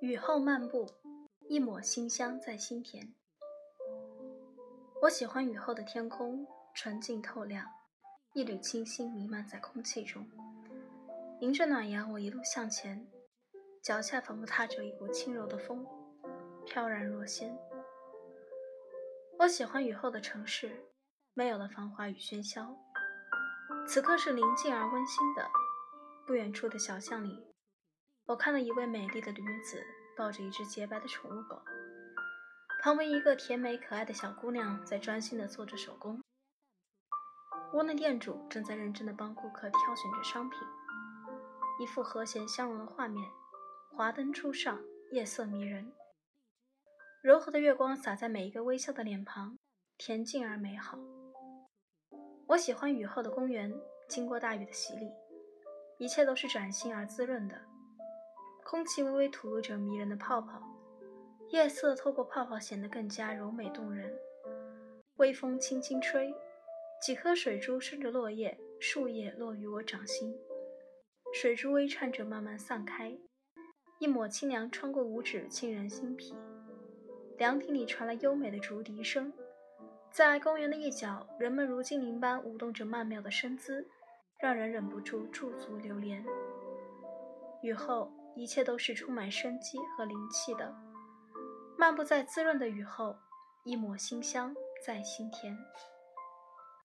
雨后漫步，一抹馨香在心田。我喜欢雨后的天空，纯净透亮，一缕清新弥漫在空气中。迎着暖阳，我一路向前，脚下仿佛踏着一股轻柔的风，飘然若仙。我喜欢雨后的城市，没有了繁华与喧嚣，此刻是宁静而温馨的。不远处的小巷里，我看到一位美丽的女子抱着一只洁白的宠物狗，旁边一个甜美可爱的小姑娘在专心地做着手工。屋内店主正在认真地帮顾客挑选着商品，一幅和谐相融的画面。华灯初上，夜色迷人，柔和的月光洒在每一个微笑的脸庞，恬静而美好。我喜欢雨后的公园，经过大雨的洗礼，一切都是崭新而滋润的。空气微微吐露着迷人的泡泡，夜色透过泡泡显得更加柔美动人。微风轻轻吹，几颗水珠顺着落叶树叶落于我掌心，水珠微颤着慢慢散开，一抹清凉穿过五指，沁人心脾。凉亭里传来优美的竹笛声，在公园的一角，人们如精灵般舞动着曼妙的身姿，让人忍不住驻足流连。雨后一切都是充满生机和灵气的，漫步在滋润的雨后，一抹馨香在心田。